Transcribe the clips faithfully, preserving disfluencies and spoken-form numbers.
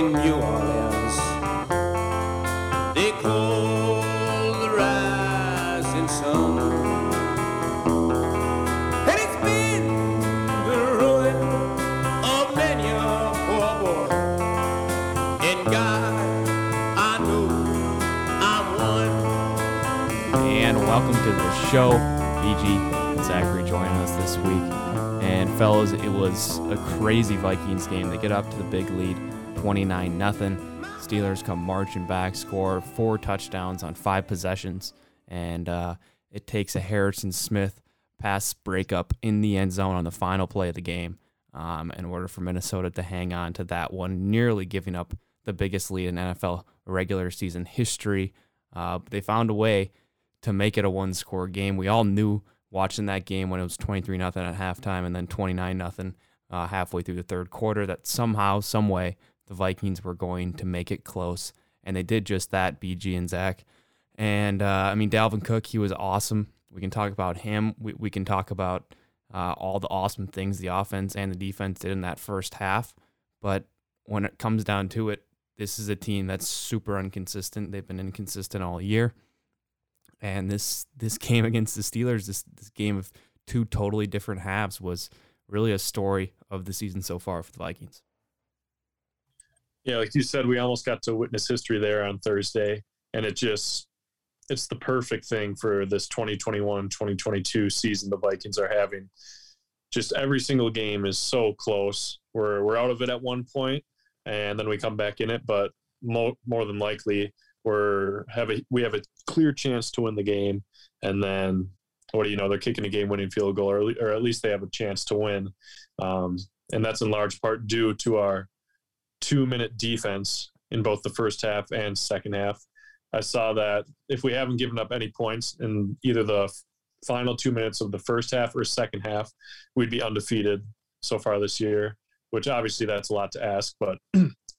in New Orleans. They call the rising sun. And it's been the ruin of many a poor boy. And God, I know I'm one. And welcome to the show. B G and Zachary joining us this week. And fellas, it was a crazy Vikings game. They get up to the big lead, twenty-nine nothing. Steelers come marching back, score four touchdowns on five possessions. And uh, it takes a Harrison Smith pass breakup in the end zone on the final play of the game um, in order for Minnesota to hang on to that one, nearly giving up the biggest lead in N F L regular season history. Uh, they found a way to make it a one-score game. We all knew watching that game when it was twenty-three nothing at halftime and then twenty-nine nothing uh, halfway through the third quarter, that somehow, some way, the Vikings were going to make it close. And they did just that, B G and Zach. And, uh, I mean, Dalvin Cook, he was awesome. We can talk about him. We, we can talk about uh, all the awesome things the offense and the defense did in that first half. But when it comes down to it, this is a team that's super inconsistent. They've been inconsistent all year. And this this game against the Steelers, this this game of two totally different halves, was really a story of the season so far for the Vikings. Yeah, like you said, we almost got to witness history there on Thursday. And it just, it's the perfect thing for this twenty twenty-one twenty twenty-two season the Vikings are having. Just every single game is so close. We're, we're out of it at one point, and then we come back in it. But mo- more than likely, We're have a we have a clear chance to win the game, and then what do you know? They're kicking a game-winning field goal, or, or at least they have a chance to win, um, and that's in large part due to our two-minute defense in both the first half and second half. I saw that if we haven't given up any points in either the f- final two minutes of the first half or second half, we'd be undefeated so far this year. Which obviously that's a lot to ask, but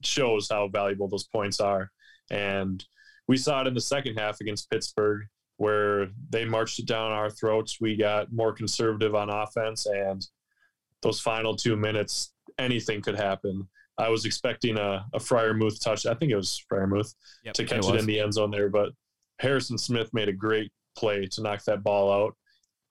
shows how valuable those points are. And we saw it in the second half against Pittsburgh, where they marched it down our throats. We got more conservative on offense, and those final two minutes, anything could happen. I was expecting a, a Friermuth touch. I think it was Friermuth yep, to catch it, it in the end zone there, but Harrison Smith made a great play to knock that ball out.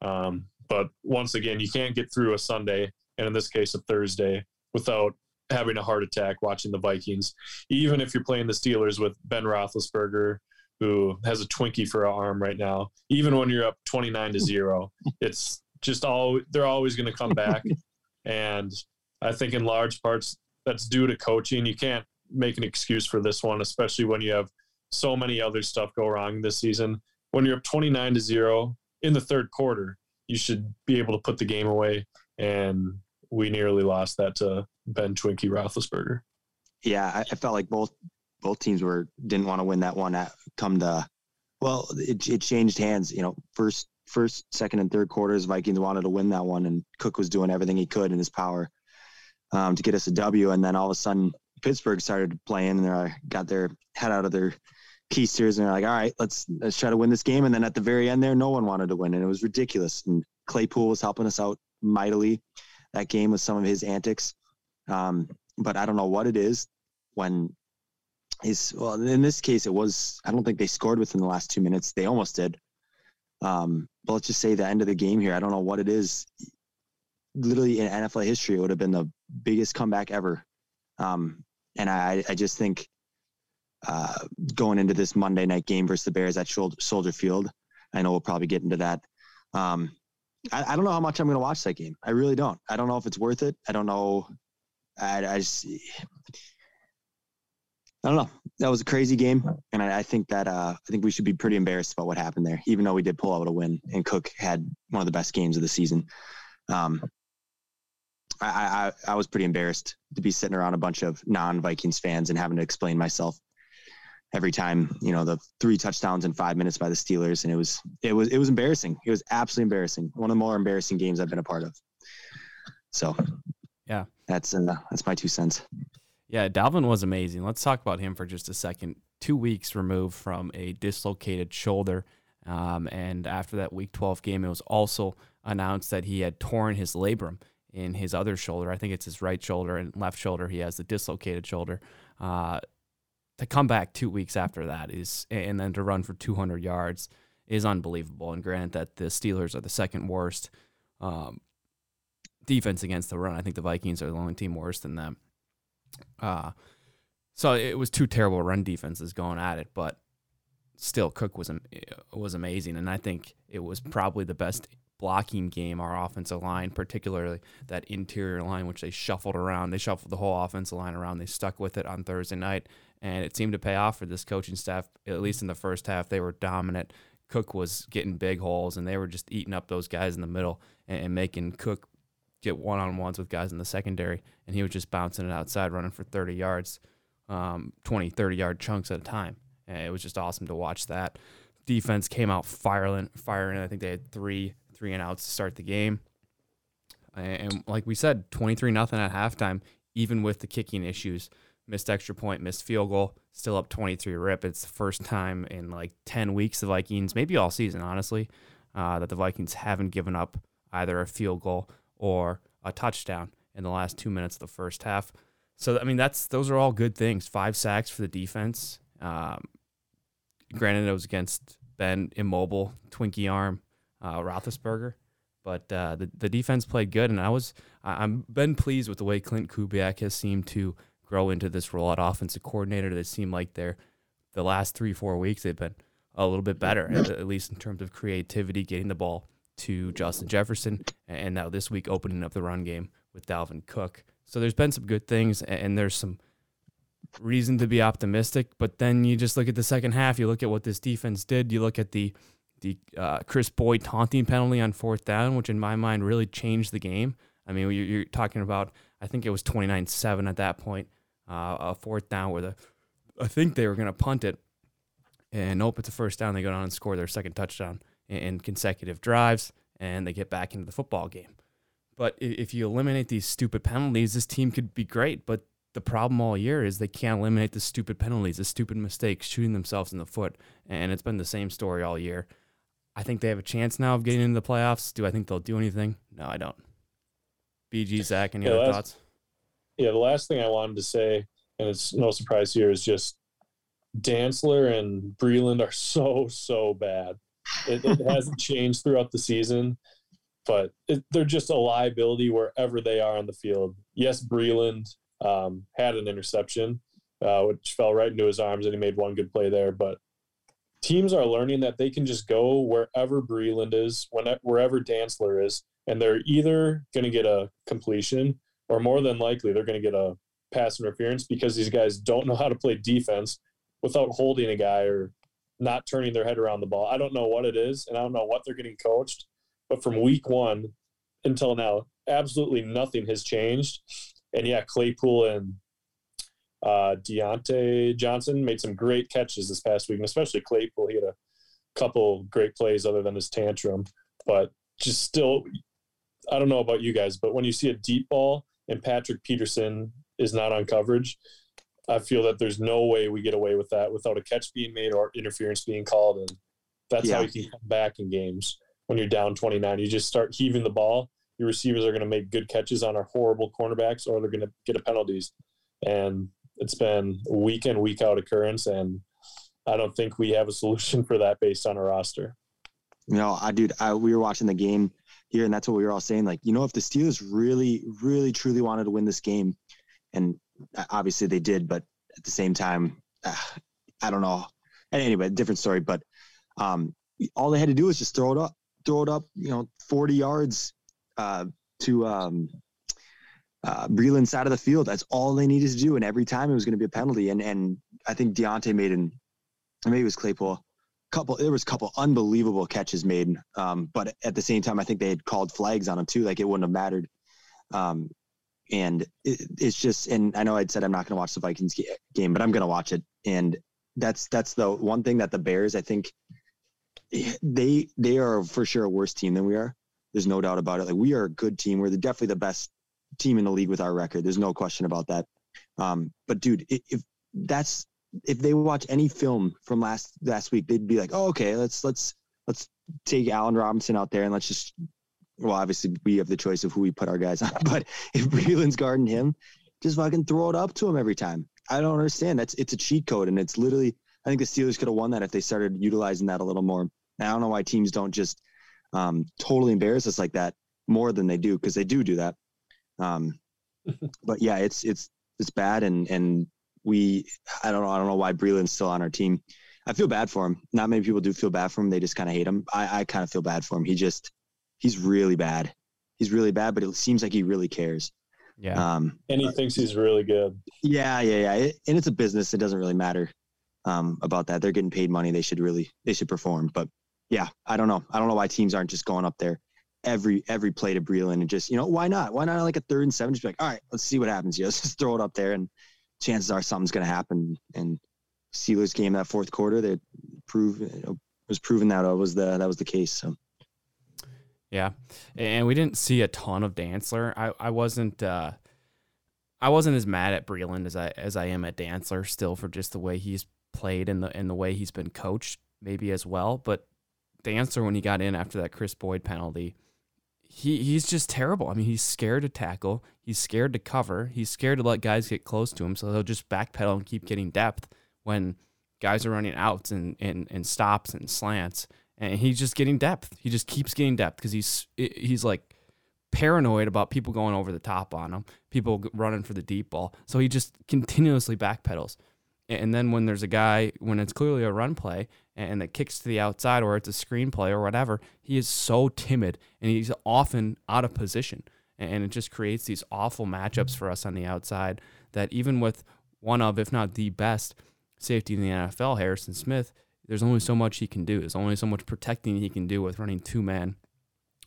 Um, but once again, you can't get through a Sunday, and in this case, a Thursday, without having a heart attack watching the Vikings, even if you're playing the Steelers with Ben Roethlisberger, who has a Twinkie for an arm right now. Even when you're up twenty-nine to zero, it's just all, they're always going to come back. And I think in large parts that's due to coaching. You can't make an excuse for this one, especially when you have so many other stuff go wrong this season. When you're up twenty-nine to zero in the third quarter, you should be able to put the game away. And we nearly lost that to Ben Twinkie Roethlisberger. Yeah, I, I felt like both both teams were didn't want to win that one. At, come to, well, it, it changed hands. You know, first, first, second, and third quarters, Vikings wanted to win that one, and Cook was doing everything he could in his power um, to get us a W. And then all of a sudden, Pittsburgh started playing, and they got their head out of their keisters, and they're like, "All right, let's let's try to win this game." And then at the very end, there, no one wanted to win, and it was ridiculous. And Claypool was helping us out mightily that game with some of his antics. Um, but I don't know what it is when his, well, in this case, it was, I don't think they scored within the last two minutes. They almost did. Um, but let's just say the end of the game here. I don't know what it is. Literally in N F L history, it would have been the biggest comeback ever. Um, and I, I just think, uh, going into this Monday night game versus the Bears at Soldier Field, I know we'll probably get into that. Um, I, I don't know how much I'm going to watch that game. I really don't. I don't know if it's worth it. I don't know. I, I just, I don't know. That was a crazy game. And I, I think that, uh, I think we should be pretty embarrassed about what happened there, even though we did pull out a win and Cook had one of the best games of the season. Um, I, I, I was pretty embarrassed to be sitting around a bunch of non-Vikings fans and having to explain myself every time, you know, the three touchdowns in five minutes by the Steelers. And it was, it was, it was embarrassing. It was absolutely embarrassing. One of the more embarrassing games I've been a part of. So, yeah, that's, uh, that's my two cents. Yeah. Dalvin was amazing. Let's talk about him for just a second. Two weeks removed from a dislocated shoulder. Um, and after that week twelve game, it was also announced that he had torn his labrum in his other shoulder. I think it's his right shoulder and left shoulder. He has the dislocated shoulder. Uh, to come back two weeks after that is, and then to run for two hundred yards is unbelievable. And granted that the Steelers are the second worst um, defense against the run. I think the Vikings are the only team worse than them. Uh, so it was two terrible run defenses going at it, but still Cook was was amazing. And I think it was probably the best blocking game our offensive line, particularly that interior line, which they shuffled around. They shuffled the whole offensive line around. They stuck with it on Thursday night, and it seemed to pay off for this coaching staff. At least in the first half, they were dominant. Cook was getting big holes, and they were just eating up those guys in the middle and, and making Cook get one-on-ones with guys in the secondary, and he was just bouncing it outside, running for thirty yards, um, twenty, thirty-yard chunks at a time. And it was just awesome to watch that. Defense came out firing. firing. I think they had three three and outs to start the game. And, and like we said, twenty-three nothing at halftime, even with the kicking issues. Missed extra point, missed field goal, still up twenty-three rip. It's the first time in like ten weeks the Vikings, maybe all season, honestly, uh, that the Vikings haven't given up either a field goal or a touchdown in the last two minutes of the first half. So, I mean, that's those are all good things. Five sacks for the defense. Um, granted, it was against Ben, immobile, Twinkie arm, uh, Roethlisberger. But uh, the, the defense played good, and I was, I'm been pleased with the way Clint Kubiak has seemed to grow into this role at offensive coordinator. That seemed like they're, the last three, four weeks they've been a little bit better, at, at least in terms of creativity, getting the ball to Justin Jefferson, and now this week opening up the run game with Dalvin Cook. So there's been some good things, and there's some reason to be optimistic, but then you just look at the second half, you look at what this defense did, you look at the the uh, Chris Boyd taunting penalty on fourth down, which in my mind really changed the game. I mean, you're, you're talking about, I think it was twenty-nine seven at that point, uh, a fourth down where the, I think they were going to punt it, and nope, it's a first down. They go down and score their second touchdown in consecutive drives, and they get back into the football game. But if you eliminate these stupid penalties, this team could be great, but the problem all year is they can't eliminate the stupid penalties, the stupid mistakes, shooting themselves in the foot, and it's been the same story all year. I think they have a chance now of getting into the playoffs. Do I think they'll do anything? No, I don't. B G, Zach, any yeah, other last, thoughts? Yeah, the last thing I wanted to say, and it's no surprise here, is just Dantzler and Breeland are so, so bad. It, it hasn't changed throughout the season, but it, they're just a liability wherever they are on the field. Yes, Breeland um, had an interception, uh, which fell right into his arms, and he made one good play there. But teams are learning that they can just go wherever Breeland is, whenever, wherever Dantzler is, and they're either going to get a completion or more than likely they're going to get a pass interference because these guys don't know how to play defense without holding a guy or not turning their head around the ball. I don't know what it is, and I don't know what they're getting coached, but from week one until now, absolutely nothing has changed. And, yeah, Claypool and uh, Diontae Johnson made some great catches this past week, and especially Claypool. He had a couple great plays other than his tantrum. But just still, I don't know about you guys, but when you see a deep ball and Patrick Peterson is not on coverage, I feel that there's no way we get away with that without a catch being made or interference being called. And that's yeah. how you can come back in games when you're down twenty-nine. You just start heaving the ball. Your receivers are going to make good catches on our horrible cornerbacks, or they're going to get a penalties. And it's been a week in, week out occurrence. And I don't think we have a solution for that based on our roster. You know, I, dude, I, we were watching the game here, and that's what we were all saying. Like, you know, if the Steelers really, really, truly wanted to win this game, and obviously they did, but at the same time, uh, I don't know. Anyway, different story. But um, all they had to do was just throw it up, throw it up, you know, forty yards uh, to um, uh, Breeland's side of the field. That's all they needed to do, and every time it was going to be a penalty. And and I think Diontae made an, maybe it was Claypool, couple. There was a couple unbelievable catches made, um, but at the same time, I think they had called flags on them too. Like, it wouldn't have mattered. Um, And it, it's just, and I know I'd said I'm not going to watch the Vikings ga- game, but I'm going to watch it. And that's that's the one thing that the Bears, I think, they they are for sure a worse team than we are. There's no doubt about it. Like, we are a good team. We're the, definitely the best team in the league with our record. There's no question about that. Um, but dude, if, if that's if they watch any film from last last week, they'd be like, oh, okay, let's let's let's take Allen Robinson out there and let's just well, obviously we have the choice of who we put our guys on, but if Breeland's guarding him, just fucking throw it up to him every time. I don't understand. That's it's a cheat code, and it's literally, I think the Steelers could have won that if they started utilizing that a little more. And I don't know why teams don't just um, totally embarrass us like that more than they do, because they do do that. Um, but yeah, it's it's it's bad, and and we I don't know I don't know why Breeland's still on our team. I feel bad for him. Not many people do feel bad for him. They just kind of hate him. I, I kind of feel bad for him. He just he's really bad. He's really bad, but it seems like he really cares. Yeah, um, and he thinks he's really good. Yeah, yeah, yeah. It, and it's a business. It doesn't really matter um, about that. They're getting paid money. They should really they should perform. But yeah, I don't know. I don't know why teams aren't just going up there every every play to Breeland and just, you know, why not? Why not like a third and seven? Just be like, all right, let's see what happens here. Let's just throw it up there, and chances are something's going to happen. And Steelers game that fourth quarter, they prove it was proven that it was the that was the case. So. Yeah, and we didn't see a ton of Dantzler. I, I wasn't uh, I wasn't as mad at Breeland as I as I am at Dantzler still, for just the way he's played and the and the way he's been coached maybe as well. But Dantzler, when he got in after that Chris Boyd penalty, he he's just terrible. I mean, he's scared to tackle, he's scared to cover, he's scared to let guys get close to him, so he'll just backpedal and keep getting depth when guys are running outs and, and, and stops and slants. And he's just getting depth. He just keeps getting depth because he's he's like paranoid about people going over the top on him, people running for the deep ball. So he just continuously backpedals. And then when there's a guy, when it's clearly a run play and it kicks to the outside or it's a screen play or whatever, he is so timid and he's often out of position. And it just creates these awful matchups for us on the outside that even with one of, if not the best, safety in the N F L, Harrison Smith, there's only so much he can do. There's only so much protecting he can do with running two-man.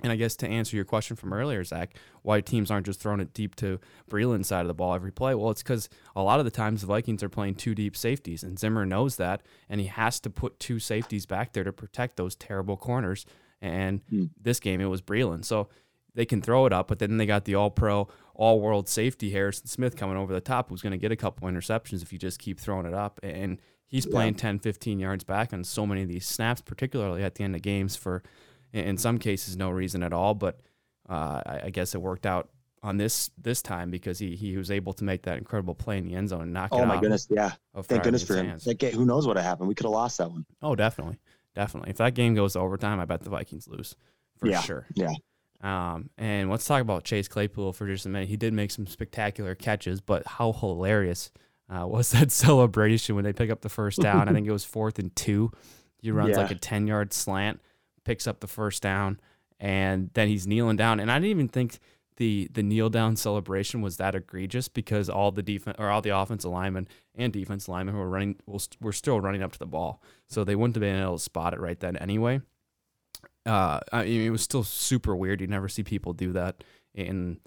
And I guess to answer your question from earlier, Zach, why teams aren't just throwing it deep to Breeland's side of the ball every play, well, it's because a lot of the times the Vikings are playing two deep safeties, and Zimmer knows that, and he has to put two safeties back there to protect those terrible corners. And mm. this game, it was Breeland. So they can throw it up, but then they got the all-pro, all-world safety Harrison Smith coming over the top, who's going to get a couple interceptions if you just keep throwing it up. And he's playing yeah. ten, fifteen yards back on so many of these snaps, particularly at the end of games for, in some cases, no reason at all. But uh, I, I guess it worked out on this this time because he he was able to make that incredible play in the end zone and knock oh, it out. Oh, my goodness, yeah. Thank goodness for him. That game, who knows what happened? We could have lost that one. Oh, definitely, definitely. If that game goes to overtime, I bet the Vikings lose for yeah. sure. Yeah. Um, and let's talk about Chase Claypool for just a minute. He did make some spectacular catches, but how hilarious Uh, was that celebration when they pick up the first down? I think it was fourth and two. He runs yeah. like a ten-yard slant, picks up the first down, and then he's kneeling down. And I didn't even think the the kneel down celebration was that egregious because all the defense or all the offensive linemen and defense linemen who were running were still running up to the ball, so they wouldn't have been able to spot it right then anyway. Uh, I mean, it was still super weird. You never see people do that in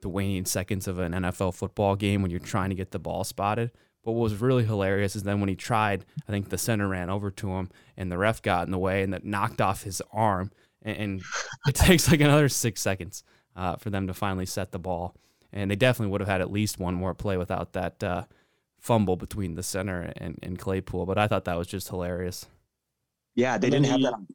the waning seconds of an N F L football game when you're trying to get the ball spotted. But what was really hilarious is then when he tried, I think the center ran over to him and the ref got in the way and that knocked off his arm. And it takes like another six seconds uh, for them to finally set the ball. And they definitely would have had at least one more play without that uh, fumble between the center and, and Claypool. But I thought that was just hilarious. Yeah, they didn't he, have that. On.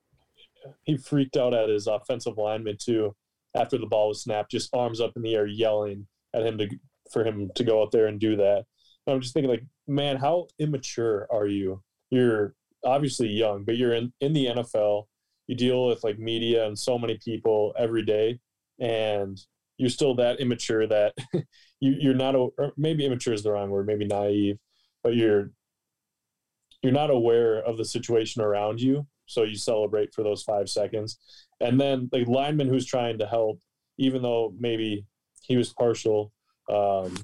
He freaked out at his offensive lineman too. After the ball was snapped, just arms up in the air yelling at him to for him to go out there and do that. And I'm just thinking, like, man, how immature are you? You're obviously young, but you're in, in the N F L. You deal with, like, media and so many people every day, and you're still that immature that you, you're not – or maybe immature is the wrong word, maybe naive, but you're you're not aware of the situation around you, so you celebrate for those five seconds. And then the lineman who's trying to help, even though maybe he was partial um,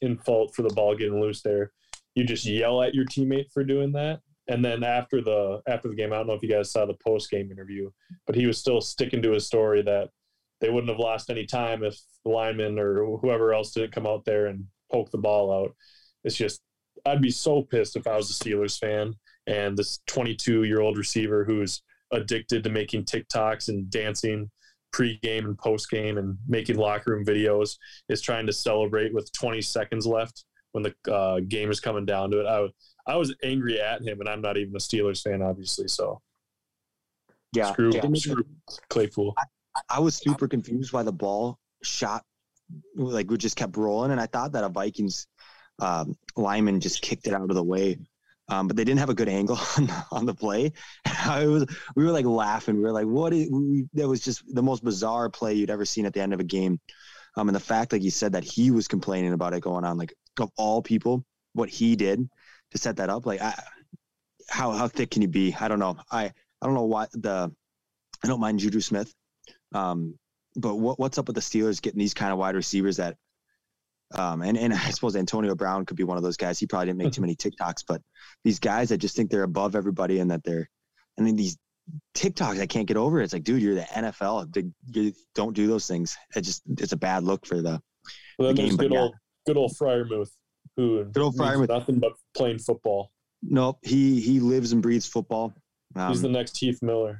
in fault for the ball getting loose there, you just yell at your teammate for doing that. And then after the after the game, I don't know if you guys saw the post-game interview, but he was still sticking to his story that they wouldn't have lost any time if the lineman or whoever else didn't come out there and poke the ball out. It's just, I'd be so pissed if I was a Steelers fan and this twenty-two-year-old receiver who's addicted to making TikToks and dancing pre-game and post-game and making locker room videos is trying to celebrate with twenty seconds left when the uh, game is coming down to it. I, I was angry at him, and I'm not even a Steelers fan, obviously. So, yeah, screw, yeah. screw Claypool. I was super confused why the ball shot, like, we just kept rolling, and I thought that a Vikings um, lineman just kicked it out of the way. Um, but they didn't have a good angle on, on the play. I was, we were like laughing. We were like, what is, we, that was just the most bizarre play you'd ever seen at the end of a game. Um, and the fact, like you said, that he was complaining about it going on, like, of all people, what he did to set that up. Like, I, how, how thick can you be? I don't know. I, I don't know why the, I don't mind Juju Smith. Um, but what, what's up with the Steelers getting these kind of wide receivers that, Um, and, and I suppose Antonio Brown could be one of those guys. He probably didn't make too many TikToks, but these guys that just think they're above everybody and that they're, I mean, these TikToks, I can't get over it. It's like, dude, you're the N F L. They, you don't do those things. It just, it's a bad look for the, well, the game. Good, yeah. old, good old Friermuth, who good old Friermuth. Nothing but playing football. Nope. He, he lives and breathes football. Um, He's the next Heath Miller.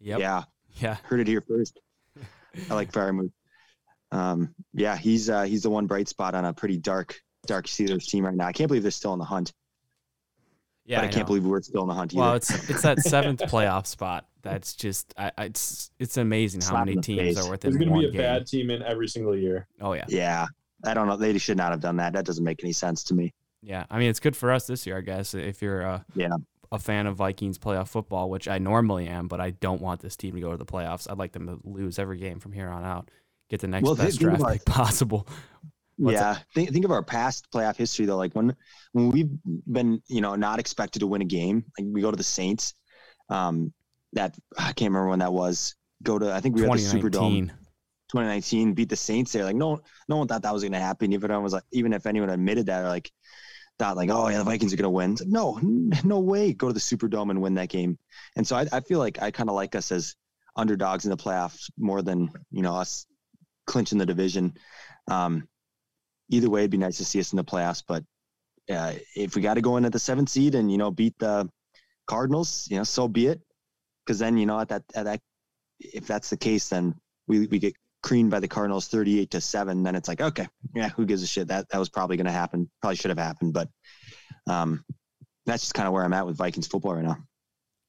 Yep. Yeah. Yeah. Heard it here first. I like Friermuth. Um, yeah, he's uh, he's the one bright spot on a pretty dark, dark Steelers team right now. I can't believe they're still in the hunt. Yeah, but I, I can't believe we're still in the hunt either. Well, it's it's that seventh playoff spot. That's just I, it's it's amazing it's how many teams face. are within one game. There's going to be a game. bad team in every single year. Oh yeah. Yeah, I don't know. They should not have done that. That doesn't make any sense to me. Yeah, I mean, it's good for us this year, I guess. If you're a yeah. a fan of Vikings playoff football, which I normally am, but I don't want this team to go to the playoffs. I'd like them to lose every game from here on out. Get the next well, best draft pick possible. What's yeah. Think, think of our past playoff history, though. Like, when when we've been, you know, not expected to win a game, like we go to the Saints. Um, that I can't remember when that was. Go to, I think we were at the Superdome. twenty nineteen, beat the Saints there. Like, no no one thought that was going to happen. Even, I was like, even if anyone admitted that or, like, thought, like, oh, yeah, the Vikings are going to win. Like, no, no way. Go to the Superdome and win that game. And so I, I feel like I kind of like us as underdogs in the playoffs more than, you know, us clinching the division. Um, either way, it'd be nice to see us in the playoffs. But uh, if we got to go in at the seventh seed and, you know, beat the Cardinals, you know, so be it. Because then, you know, at that, at that, if that's the case, then we we get creamed by the Cardinals thirty-eight to seven. Then it's like, okay, yeah, who gives a shit? That that was probably going to happen. Probably should have happened. But um, that's just kind of where I'm at with Vikings football right now.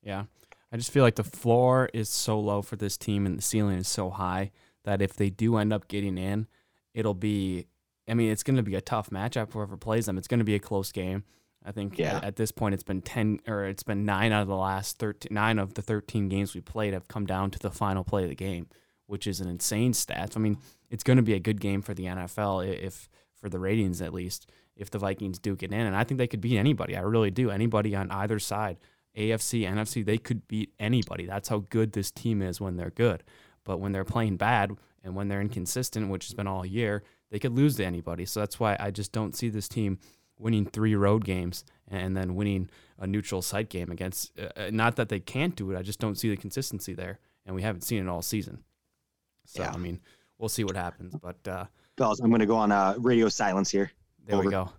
Yeah, I just feel like the floor is so low for this team and the ceiling is so high that if they do end up getting in, it'll be, I mean, it's going to be a tough matchup, whoever plays them. It's going to be a close game. I think yeah. at, at this point, it's been ten or it's been nine out of the last thirteen, nine of the thirteen games we played have come down to the final play of the game, which is an insane stat. I mean, it's going to be a good game for the N F L if for the ratings, at least, if the Vikings do get in. And I think they could beat anybody. I really do. Anybody on either side, A F C, N F C, they could beat anybody. That's how good this team is when they're good. But when they're playing bad and when they're inconsistent, which has been all year, they could lose to anybody. So that's why I just don't see this team winning three road games and then winning a neutral site game against uh, – not that they can't do it. I just don't see the consistency there, and we haven't seen it all season. So, yeah. I mean, we'll see what happens. But uh, Bells, I'm going to go on uh, radio silence here. There Over. we go.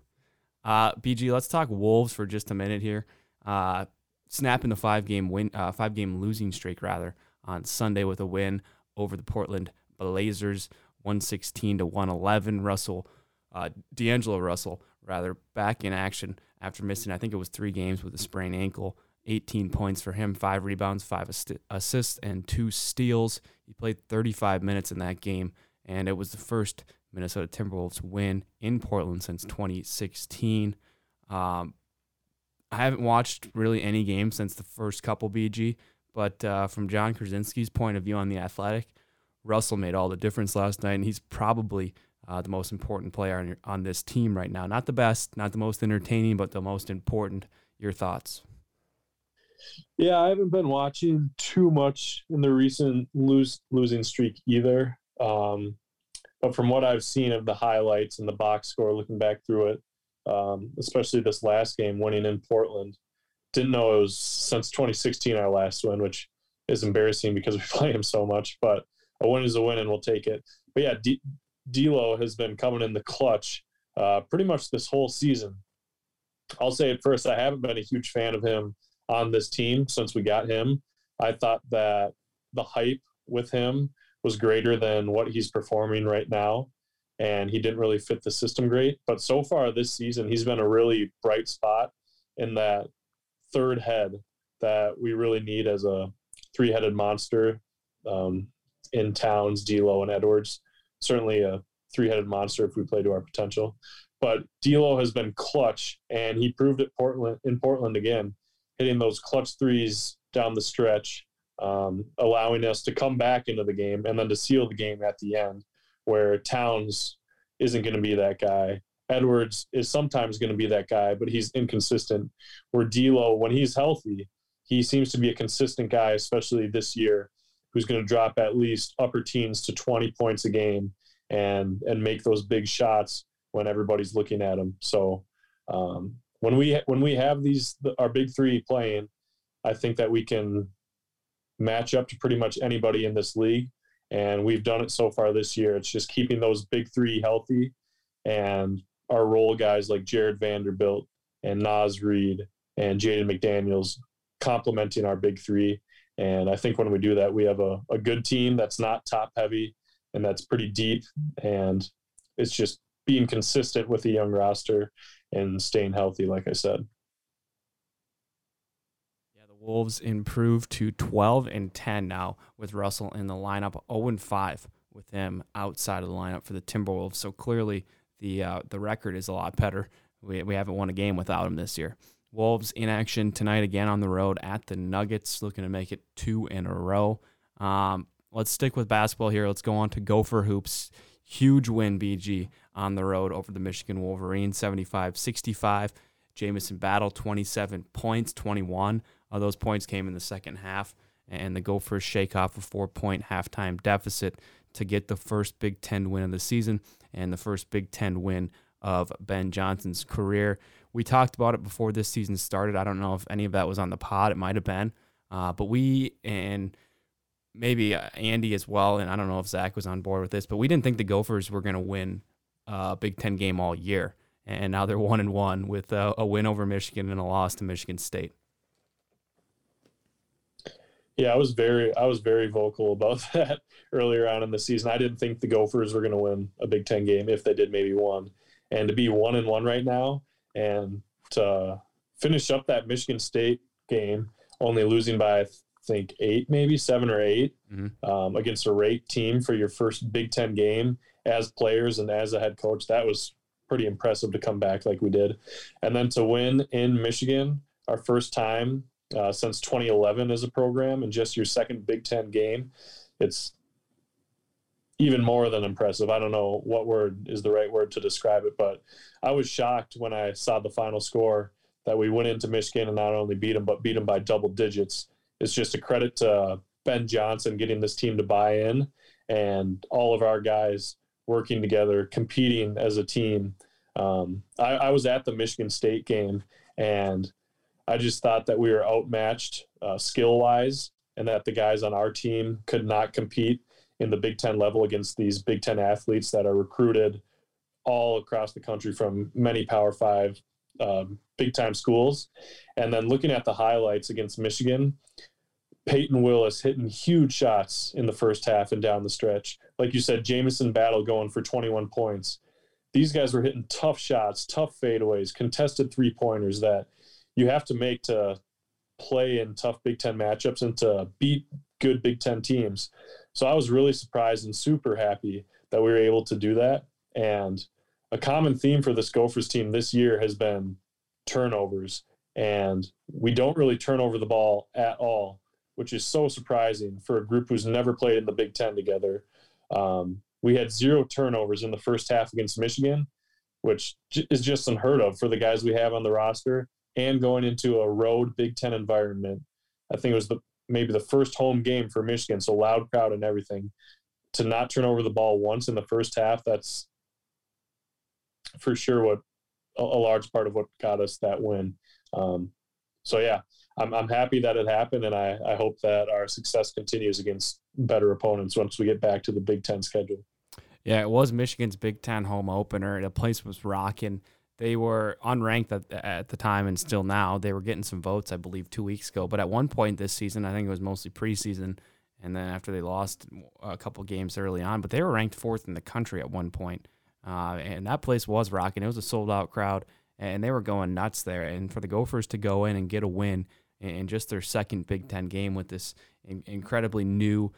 Uh, B G, let's talk Wolves for just a minute here. Uh, snapping the five-game win, uh, five-game losing streak, rather, on Sunday with a win over the Portland Blazers, one sixteen to one eleven. Russell, uh, D'Angelo Russell, rather, back in action after missing, I think it was three games with a sprained ankle. eighteen points for him, five rebounds, five assists, and two steals. He played thirty-five minutes in that game, and it was the first Minnesota Timberwolves win in Portland since twenty sixteen. Um, I haven't watched really any game since the first couple, B G, but uh, from John Krasinski's point of view on The Athletic, Russell made all the difference last night, and he's probably uh, the most important player on, your, on this team right now. Not the best, not the most entertaining, but the most important. Your thoughts? Yeah, I haven't been watching too much in the recent lose, losing streak either. Um, but from what I've seen of the highlights and the box score, looking back through it, um, especially this last game, winning in Portland, didn't know it was since twenty sixteen our last win, which is embarrassing because we play him so much. But a win is a win, and we'll take it. But, yeah, D- D'Lo has been coming in the clutch uh, pretty much this whole season. I'll say at first I haven't been a huge fan of him on this team since we got him. I thought that the hype with him was greater than what he's performing right now, and he didn't really fit the system great. But so far this season, he's been a really bright spot in that third head that we really need as a three-headed monster, um, in Towns, D'Lo, and Edwards. Certainly a three-headed monster if we play to our potential. But D'Lo has been clutch, and he proved it Portland in Portland again, hitting those clutch threes down the stretch, um, allowing us to come back into the game and then to seal the game at the end, where Towns isn't going to be that guy. Edwards is sometimes going to be that guy, but he's inconsistent. Where D'Lo, when he's healthy, he seems to be a consistent guy, especially this year, who's going to drop at least upper teens to twenty points a game and and make those big shots when everybody's looking at him. So um, when we when we have these our big three playing, I think that we can match up to pretty much anybody in this league, and we've done it so far this year. It's just keeping those big three healthy and our role guys like Jared Vanderbilt and Naz Reid and Jaden McDaniels complementing our big three. And I think when we do that, we have a, a good team that's not top heavy and that's pretty deep. And it's just being consistent with the young roster and staying healthy, like I said. Yeah, the Wolves improved to twelve and ten now with Russell in the lineup, oh and five with him outside of the lineup for the Timberwolves. So clearly, The uh, the record is a lot better. We we haven't won a game without him this year. Wolves in action tonight again on the road at the Nuggets, looking to make it two in a row. Um, let's stick with basketball here. Let's go on to Gopher Hoops. Huge win, B G, on the road over the Michigan Wolverines, seventy-five sixty-five. Jamison Battle, twenty-seven points, twenty-one. Uh, those points came in the second half, and the Gophers shake off a four-point halftime deficit to get the first Big Ten win of the season and the first Big Ten win of Ben Johnson's career. We talked about it before this season started. I don't know if any of that was on the pod. It might have been. Uh, but we, and maybe Andy as well, and I don't know if Zach was on board with this, but we didn't think the Gophers were going to win a Big Ten game all year. And now they're one and one with a, a win over Michigan and a loss to Michigan State. Yeah, I was very I was very vocal about that earlier on in the season. I didn't think the Gophers were going to win a Big Ten game. If they did, maybe one. And to be one and one right now and to finish up that Michigan State game, only losing by, I think, eight, maybe seven or eight, mm-hmm. um, against a ranked team for your first Big Ten game as players and as a head coach, that was pretty impressive to come back like we did. And then to win in Michigan, our first time Uh, since twenty eleven as a program, and just your second Big Ten game, it's even more than impressive. I don't know what word is the right word to describe it, but I was shocked when I saw the final score that we went into Michigan and not only beat them, but beat them by double digits. It's just a credit to Ben Johnson getting this team to buy in and all of our guys working together, competing as a team. Um, I, I was at the Michigan State game, and I just thought that we were outmatched uh, skill-wise and that the guys on our team could not compete in the Big Ten level against these Big Ten athletes that are recruited all across the country from many Power Five um, big-time schools. And then looking at the highlights against Michigan, Peyton Willis hitting huge shots in the first half and down the stretch. Like you said, Jamison Battle going for twenty-one points. These guys were hitting tough shots, tough fadeaways, contested three-pointers that you have to make to play in tough Big Ten matchups and to beat good Big Ten teams. So I was really surprised and super happy that we were able to do that. And a common theme for this Gophers team this year has been turnovers. And we don't really turn over the ball at all, which is so surprising for a group who's never played in the Big Ten together. Um, we had zero turnovers in the first half against Michigan, which is just unheard of for the guys we have on the roster. And going into a road Big Ten environment, I think it was the maybe the first home game for Michigan, so loud crowd and everything, to not turn over the ball once in the first half, that's for sure what a large part of what got us that win. Um, so, yeah, I'm, I'm happy that it happened, and I, I hope that our success continues against better opponents once we get back to the Big Ten schedule. Yeah, it was Michigan's Big Ten home opener. The place was rocking. They were unranked at, at the time and still now. They were getting some votes, I believe, two weeks ago. But at one point this season, I think it was mostly preseason, and then after they lost a couple games early on. But they were ranked fourth in the country at one point. Uh, and that place was rocking. It was a sold-out crowd, and they were going nuts there. And for the Gophers to go in and get a win in just their second Big Ten game with this in- incredibly new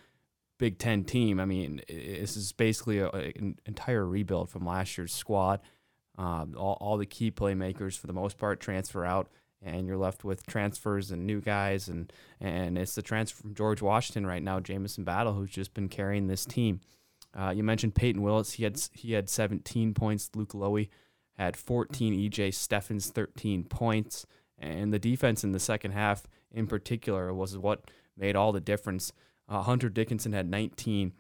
Big Ten team. I mean, this is basically a, a, an entire rebuild from last year's squad. Um, all, all the key playmakers, for the most part, transfer out, and you're left with transfers and new guys. And, and it's the transfer from George Washington right now, Jamison Battle, who's just been carrying this team. Uh, you mentioned Peyton Willis. He had he had seventeen points. Luke Lowy had fourteen. E J Stephens, thirteen points. And the defense in the second half in particular was what made all the difference. Uh, Hunter Dickinson had nineteen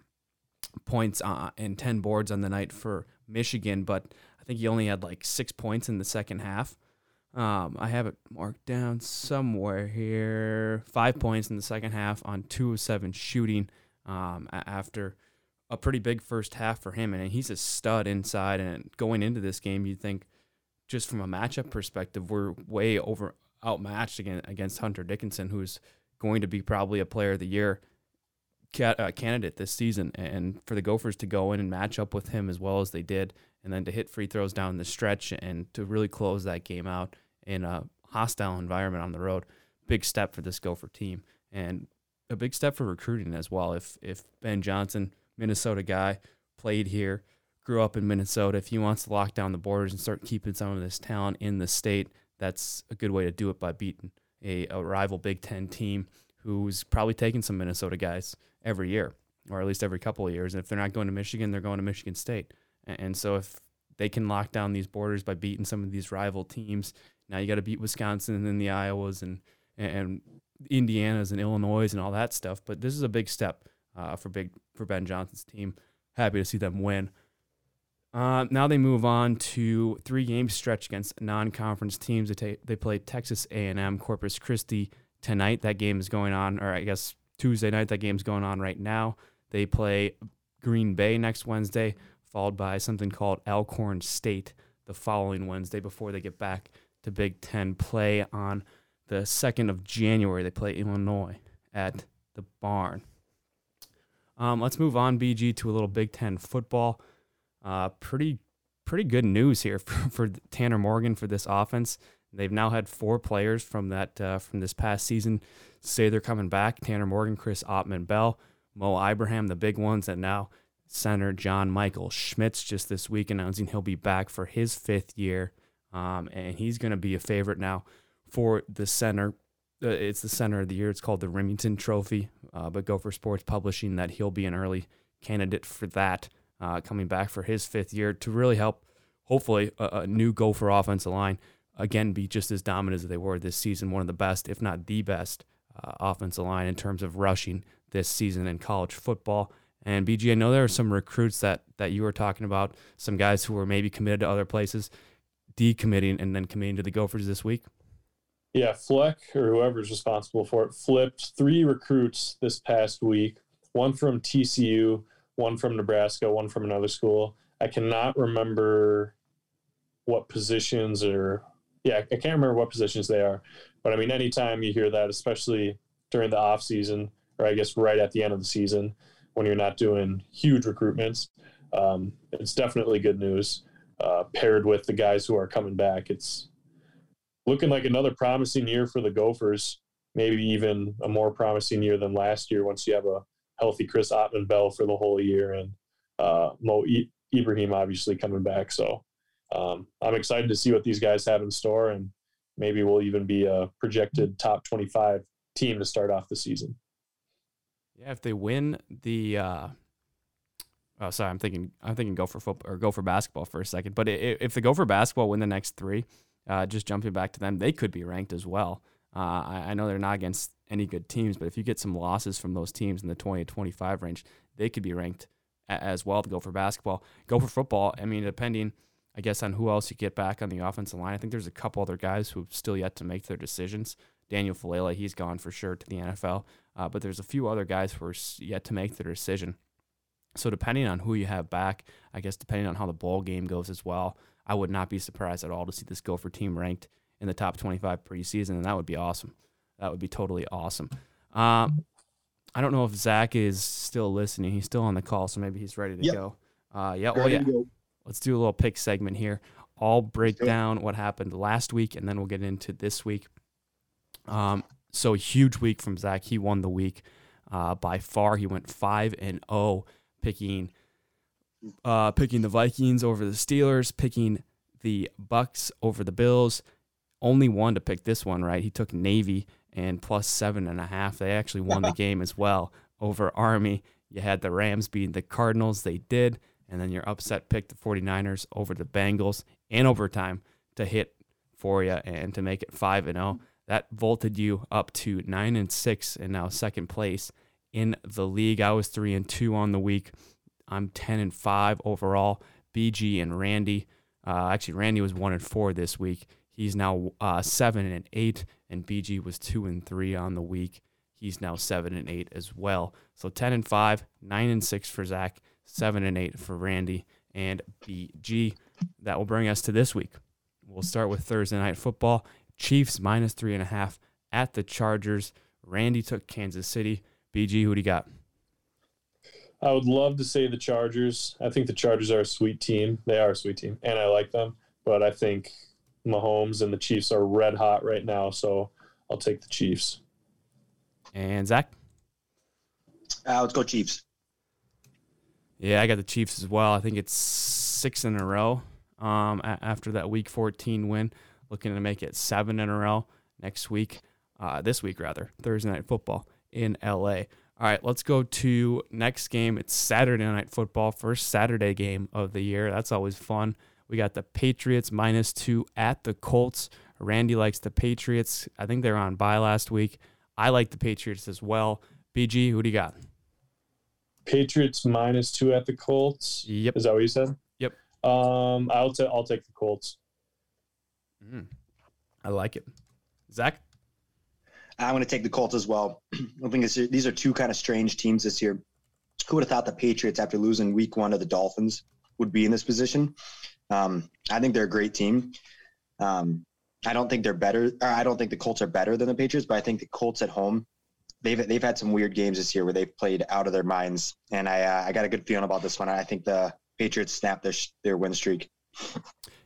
points uh, and ten boards on the night for Michigan, but I think he only had like six points in the second half. Um, I have it marked down somewhere here. Five points in the second half on two of seven shooting um, after a pretty big first half for him, and he's a stud inside. And going into this game, you'd think just from a matchup perspective, we're way over outmatched against, against Hunter Dickinson, who's going to be probably a player of the year cat, uh, candidate this season. And for the Gophers to go in and match up with him as well as they did, and then to hit free throws down the stretch and to really close that game out in a hostile environment on the road, big step for this Gopher team, and a big step for recruiting as well. If if Ben Johnson, Minnesota guy, played here, grew up in Minnesota, if he wants to lock down the borders and start keeping some of this talent in the state, that's a good way to do it, by beating a, a rival Big Ten team who's probably taking some Minnesota guys every year, or at least every couple of years. And if they're not going to Michigan, they're going to Michigan State. And so if they can lock down these borders by beating some of these rival teams, now you got to beat Wisconsin and then the Iowas and, and Indianas and Illinois and all that stuff. But this is a big step uh, for big for Ben Johnson's team. Happy to see them win. Uh, now they move on to three-game stretch against non-conference teams. They take, they play Texas A and M, Corpus Christi tonight. That game is going on, or I guess Tuesday night. That game's going on right now. They play Green Bay next Wednesday, followed by something called Alcorn State the following Wednesday before they get back to Big Ten play on the second of January. They play Illinois at the Barn. Um, let's move on, B G, to a little Big Ten football. Uh, pretty pretty good news here for, for Tanner Morgan for this offense. They've now had four players from that uh, from this past season say they're coming back. Tanner Morgan, Chris Ottman Bell, Mo Ibrahim, the big ones, and now center John Michael Schmitz just this week announcing he'll be back for his fifth year. Um, and he's going to be a favorite now for the center. Uh, it's the center of the year. It's called the Remington Trophy, uh, but Gopher Sports publishing that he'll be an early candidate for that. Uh, coming back for his fifth year to really help, hopefully, a, a new Gopher offensive line again be just as dominant as they were this season. One of the best, if not the best, uh, offensive line in terms of rushing this season in college football. And B G, I know there are some recruits that that you were talking about, some guys who were maybe committed to other places, decommitting and then committing to the Gophers this week. Yeah, Fleck, or whoever's responsible for it, flipped three recruits this past week, one from T C U, one from Nebraska, one from another school. I cannot remember what positions or, yeah, I can't remember what positions they are. But, I mean, anytime you hear that, especially during the off season, or I guess right at the end of the season when you're not doing huge recruitments, um, it's definitely good news. Uh, paired with the guys who are coming back, it's looking like another promising year for the Gophers, maybe even a more promising year than last year once you have a healthy Chris Ottman Bell for the whole year, and uh, Mo I- Ibrahim obviously coming back. So um, I'm excited to see what these guys have in store, and maybe we'll even be a projected top twenty-five team to start off the season. Yeah, if they win the, uh, oh sorry, I'm thinking I'm thinking Gopher football or Gopher basketball for a second. But if the Gopher basketball win the next three, uh, just jumping back to them, they could be ranked as well. Uh, I, I know they're not against any good teams, but if you get some losses from those teams in the twenty to twenty-five range, they could be ranked as well to go for basketball. Go for football, I mean, depending, I guess, on who else you get back on the offensive line. I think there's a couple other guys who've still yet to make their decisions. Daniel Faalele, he's gone for sure to the N F L, uh, but there's a few other guys who are yet to make their decision. So depending on who you have back, I guess depending on how the bowl game goes as well, I would not be surprised at all to see this Gopher team ranked in the top twenty-five preseason, and that would be awesome. That would be totally awesome. Um, I don't know if Zach is still listening. He's still on the call, so maybe he's ready to yep. go. Uh, yeah, oh, yeah. Go. Let's do a little pick segment here. I'll break sure. down what happened last week, and then we'll get into this week. Um, so a huge week from Zach. He won the week. uh, by far. He went five and oh, picking uh, picking the Vikings over the Steelers, picking the Bucks over the Bills. Only one to pick this one, right? He took Navy and plus seven and a half. They actually won the game as well over Army. You had the Rams beating the Cardinals. They did. And then your upset pick, the 49ers over the Bengals in overtime to hit for you and to make it five and oh. That vaulted you up to nine and six and now second place in the league. I was three and two on the week. I'm ten and five overall. B G and Randy. Uh, actually, Randy was one and four this week. He's now uh, seven and eight, and B G was two and three on the week. He's now seven and eight as well. So ten and five, nine and six for Zach, seven and eight for Randy and B G. That will bring us to this week. We'll start with Thursday Night Football. Chiefs minus three and a half at the Chargers. Randy took Kansas City. B G, who do you got? I would love to say the Chargers. I think the Chargers are a sweet team. They are a sweet team, and I like them. But I think Mahomes and the Chiefs are red hot right now, so I'll take the Chiefs. And Zach? Uh, let's go Chiefs. Yeah, I got the Chiefs as well. I think it's six in a row um, after that Week fourteen win, looking to make it seven in a row next week, uh, this week rather, Thursday Night Football in L A. All right, let's go to next game. It's Saturday Night Football, first Saturday game of the year. That's always fun. We got the Patriots minus two at the Colts. Randy likes the Patriots. I think they were on bye last week. I like the Patriots as well. B G, who do you got? Patriots minus two at the Colts. Yep. Is that what you said? Yep. Um, I'll t- I'll take the Colts. Mm, I like it. Zach? I'm going to take the Colts as well. I think it's, these are two kind of strange teams this year. Who would have thought the Patriots, after losing week one to the Dolphins, would be in this position? Um, I think they're a great team. Um, I don't think they're better. Or I don't think the Colts are better than the Patriots, but I think the Colts at home, they've they've had some weird games this year where they've played out of their minds, and I uh, I got a good feeling about this one. I think the Patriots snapped their their win streak.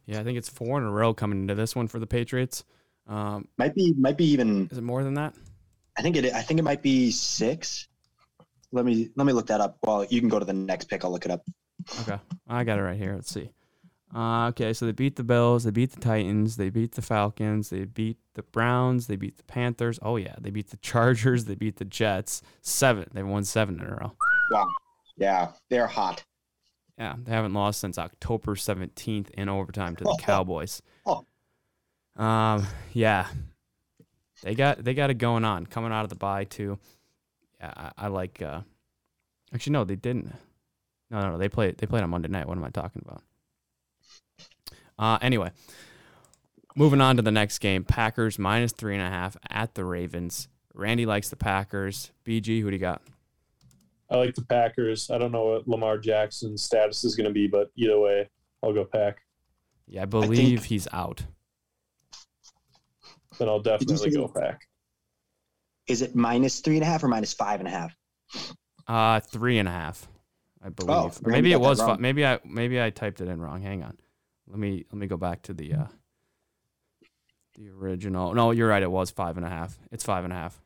Yeah, I think it's four in a row coming into this one for the Patriots. Um, might be might be even. Is it more than that? I think it I think it might be six. Let me let me look that up. Well, you can go to the next pick. I'll look it up. Okay, I got it right here. Let's see. Uh, okay, so they beat the Bills, they beat the Titans, they beat the Falcons, they beat the Browns, they beat the Panthers. Oh, yeah, they beat the Chargers, they beat the Jets. Seven. They've won seven in a row. Wow. Yeah, they're hot. Yeah, they haven't lost since October seventeenth in overtime to the oh, Cowboys. Oh. Um, yeah, they got they got it going on, coming out of the bye, too. Yeah, I, I like uh, – actually, no, they didn't. No, no, no, they played, they played on Monday night. What am I talking about? Uh, anyway, moving on to the next game. Packers minus three and a half at the Ravens. Randy likes the Packers. B G, who do you got? I like the Packers. I don't know what Lamar Jackson's status is going to be, but either way, I'll go Pack. Yeah, I believe I think... he's out. Then I'll definitely go Pack. Is it minus three and a half or minus five and a half? Uh, three and a half, I believe. Oh, or maybe it was five. Maybe I maybe I typed it in wrong. Hang on. Let me let me go back to the uh, the original. No, you're right. It was five and a half. It's five and a half.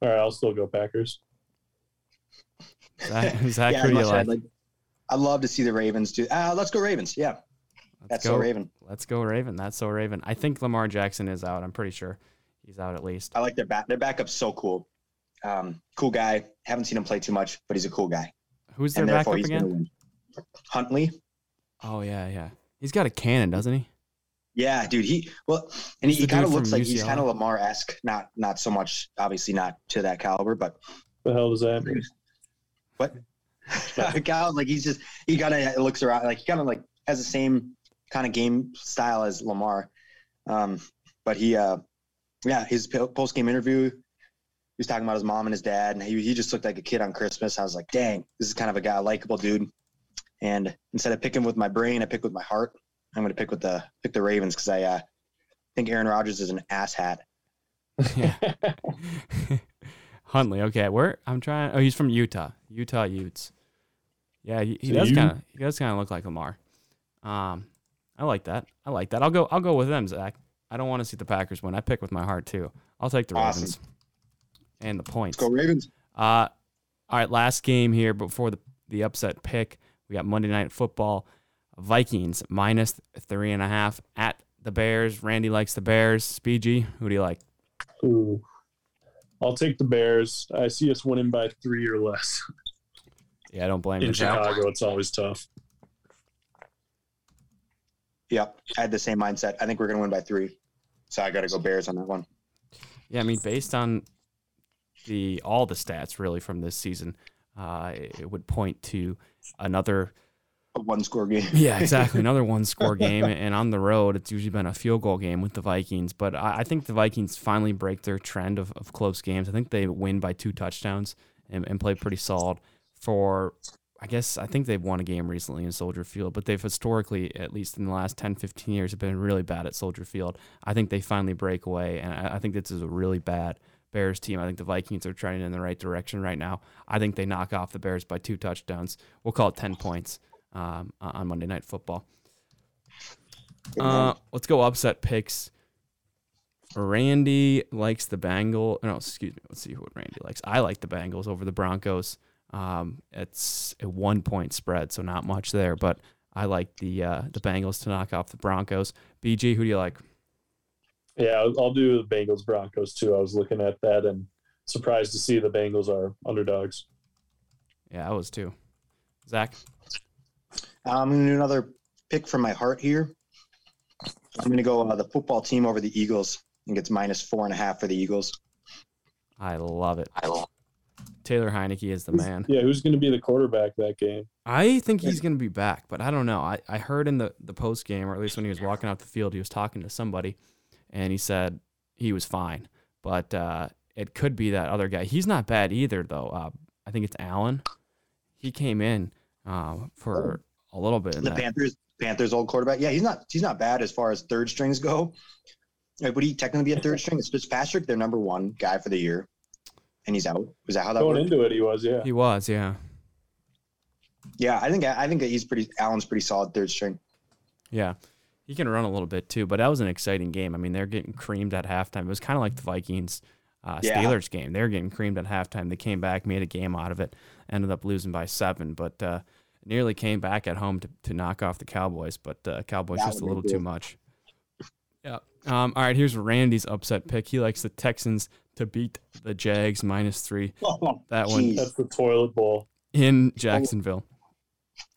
All right, I'll still go Packers. Zach, Zach yeah, who do you like? like? I'd love to see the Ravens do. Uh, let's go Ravens. Yeah, let's that's go, so Raven. Let's go Raven. That's so Raven. I think Lamar Jackson is out. I'm pretty sure he's out at least. I like their back. Their backup's so cool. Um, cool guy. Haven't seen him play too much, but he's a cool guy. Who's their and backup again? Huntley. Oh yeah, yeah. He's got a cannon, doesn't he? Yeah, dude. He well, and he, he kind of looks like U C L A. He's kind of Lamar-esque. Not, not so much. Obviously, not to that caliber. But the hell does that mean? What? Kyle, like he's just he kind of looks around like he kind of like has the same kind of game style as Lamar. Um, but he, uh, yeah, his post game interview, he was talking about his mom and his dad, and he he just looked like a kid on Christmas. I was like, dang, this is kind of a guy, a likable dude. And instead of picking with my brain, I pick with my heart. I'm going to pick with the pick the Ravens because I uh, think Aaron Rodgers is an asshat. Yeah. Huntley, okay, where I'm trying. Oh, he's from Utah, Utah Utes. Yeah, he, he so does kind of he does kind of look like Lamar. Um, I like that. I like that. I'll go. I'll go with them, Zach. I don't want to see the Packers win. I pick with my heart too. I'll take the awesome. Ravens and the points. Let's go Ravens. Uh, All right, last game here before the, the upset pick. We got Monday Night Football. Vikings minus three and a half at the Bears. Randy likes the Bears. Speedy, who do you like? Ooh, I'll take the Bears. I see us winning by three or less. Yeah, I don't blame you. In Chicago, it's always tough. Yep, I had the same mindset. I think we're going to win by three. So I got to go Bears on that one. Yeah, I mean, based on the all the stats really from this season, uh, it would point to another a one-score game. Yeah, exactly. Another one-score game. And on the road, it's usually been a field goal game with the Vikings. But I, I think the Vikings finally break their trend of, of close games. I think they win by two touchdowns and, and play pretty solid for, I guess, I think they've won a game recently in Soldier Field. But they've historically, at least in the last ten, fifteen years, have been really bad at Soldier Field. I think they finally break away. And I, I think this is a really bad Bears team. I think the Vikings are trending in the right direction right now. I think they knock off the Bears by two touchdowns. We'll call it ten points. Um, on Monday Night Football. Uh, let's go upset picks. Randy likes the Bengals. No, excuse me. Let's see what Randy likes. I like the Bengals over the Broncos. Um, it's a one-point spread, so not much there, but I like the uh, the Bengals to knock off the Broncos. B G, who do you like? Yeah, I'll do the Bengals-Broncos too. I was looking at that and surprised to see the Bengals are underdogs. Yeah, I was too. Zach? I'm going to do another pick from my heart here. I'm going to go uh, the football team over the Eagles. I think it's minus four and a half for the Eagles. I love it. I love it. Taylor Heineke is the man. Yeah, who's going to be the quarterback that game? I think he's going to be back, but I don't know. I, I heard in the, the post game, or at least when he was walking out the field, he was talking to somebody, and he said he was fine. But uh, it could be that other guy. He's not bad either, though. Uh, I think it's Allen. He came in uh, for... Oh. A little bit. In the that. Panthers, Panthers old quarterback. Yeah, he's not he's not bad as far as third strings go. Would he technically be a third string? It's Fitzpatrick, their number one guy for the year, and he's out. Was that how that going worked? Into it? He was, yeah. He was, yeah. Yeah, I think I think that he's pretty. Allen's pretty solid third string. Yeah, he can run a little bit too. But that was an exciting game. I mean, they're getting creamed at halftime. It was kind of like the Vikings uh, Steelers yeah. game. They were getting creamed at halftime. They came back, made a game out of it. Ended up losing by seven, but. Uh, Nearly came back at home to, to knock off the Cowboys, but uh, Cowboys that just a little too much. Yeah. Um. All right, here's Randy's upset pick. He likes the Texans to beat the Jags minus three. Oh, that geez. one. That's the toilet bowl. In Jacksonville.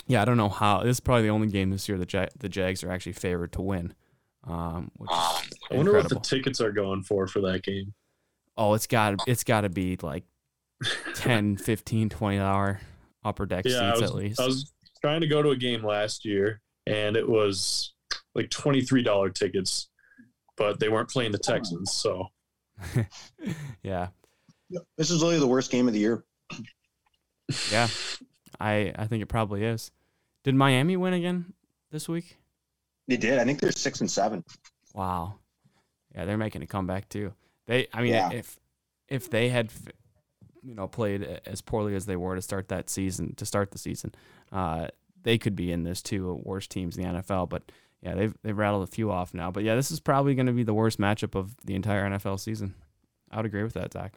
Yeah, I don't know how. This is probably the only game this year the, Jag- the Jags are actually favored to win. Um. Which is I wonder incredible. What the tickets are going for for that game. Oh, it's got it's got to be like ten, fifteen, twenty dollars. Upper Deck yeah, seats, was, at least. I was trying to go to a game last year, and it was like twenty-three dollars tickets, but they weren't playing the Texans, so. Yeah. This is really the worst game of the year. Yeah, I I think it probably is. Did Miami win again this week? They did. I think they're six and seven. Wow. Yeah, they're making a comeback, too. They, I mean, yeah. if if they had... you know, played as poorly as they were to start that season, to start the season. Uh, they could be in this too, worst teams in the N F L, but yeah, they've, they've rattled a few off now, but yeah, this is probably going to be the worst matchup of the entire N F L season. I would agree with that, Zach.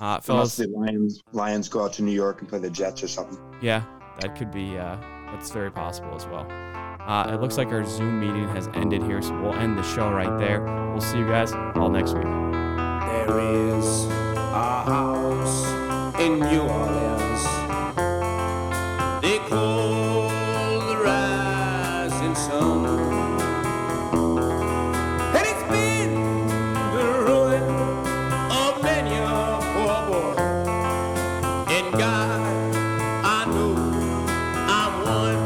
Uh, fellas, the Lions, Lions go out to New York and play the Jets or something. Yeah, that could be, uh, that's very possible as well. Uh, it looks like our Zoom meeting has ended here, so we'll end the show right there. We'll see you guys all next week. There is... a house in New Orleans, they call the rising sun, and it's been the ruin of many a poor boy. And God, I know I'm one.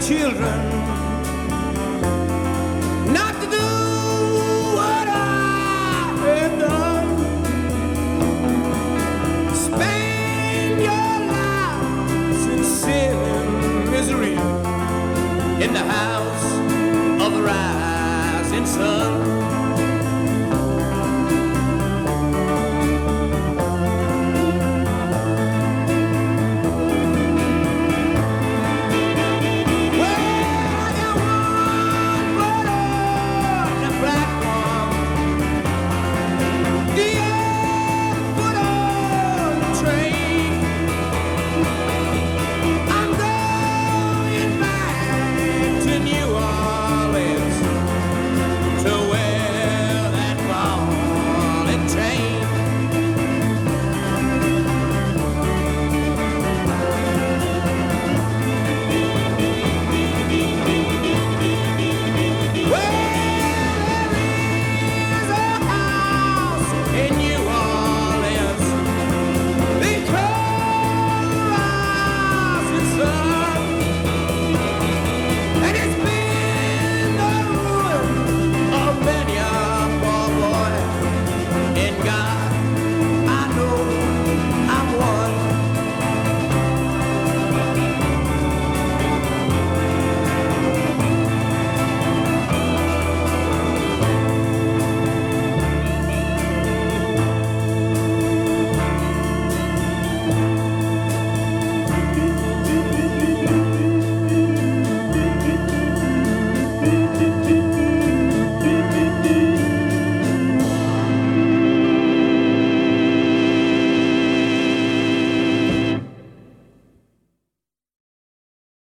children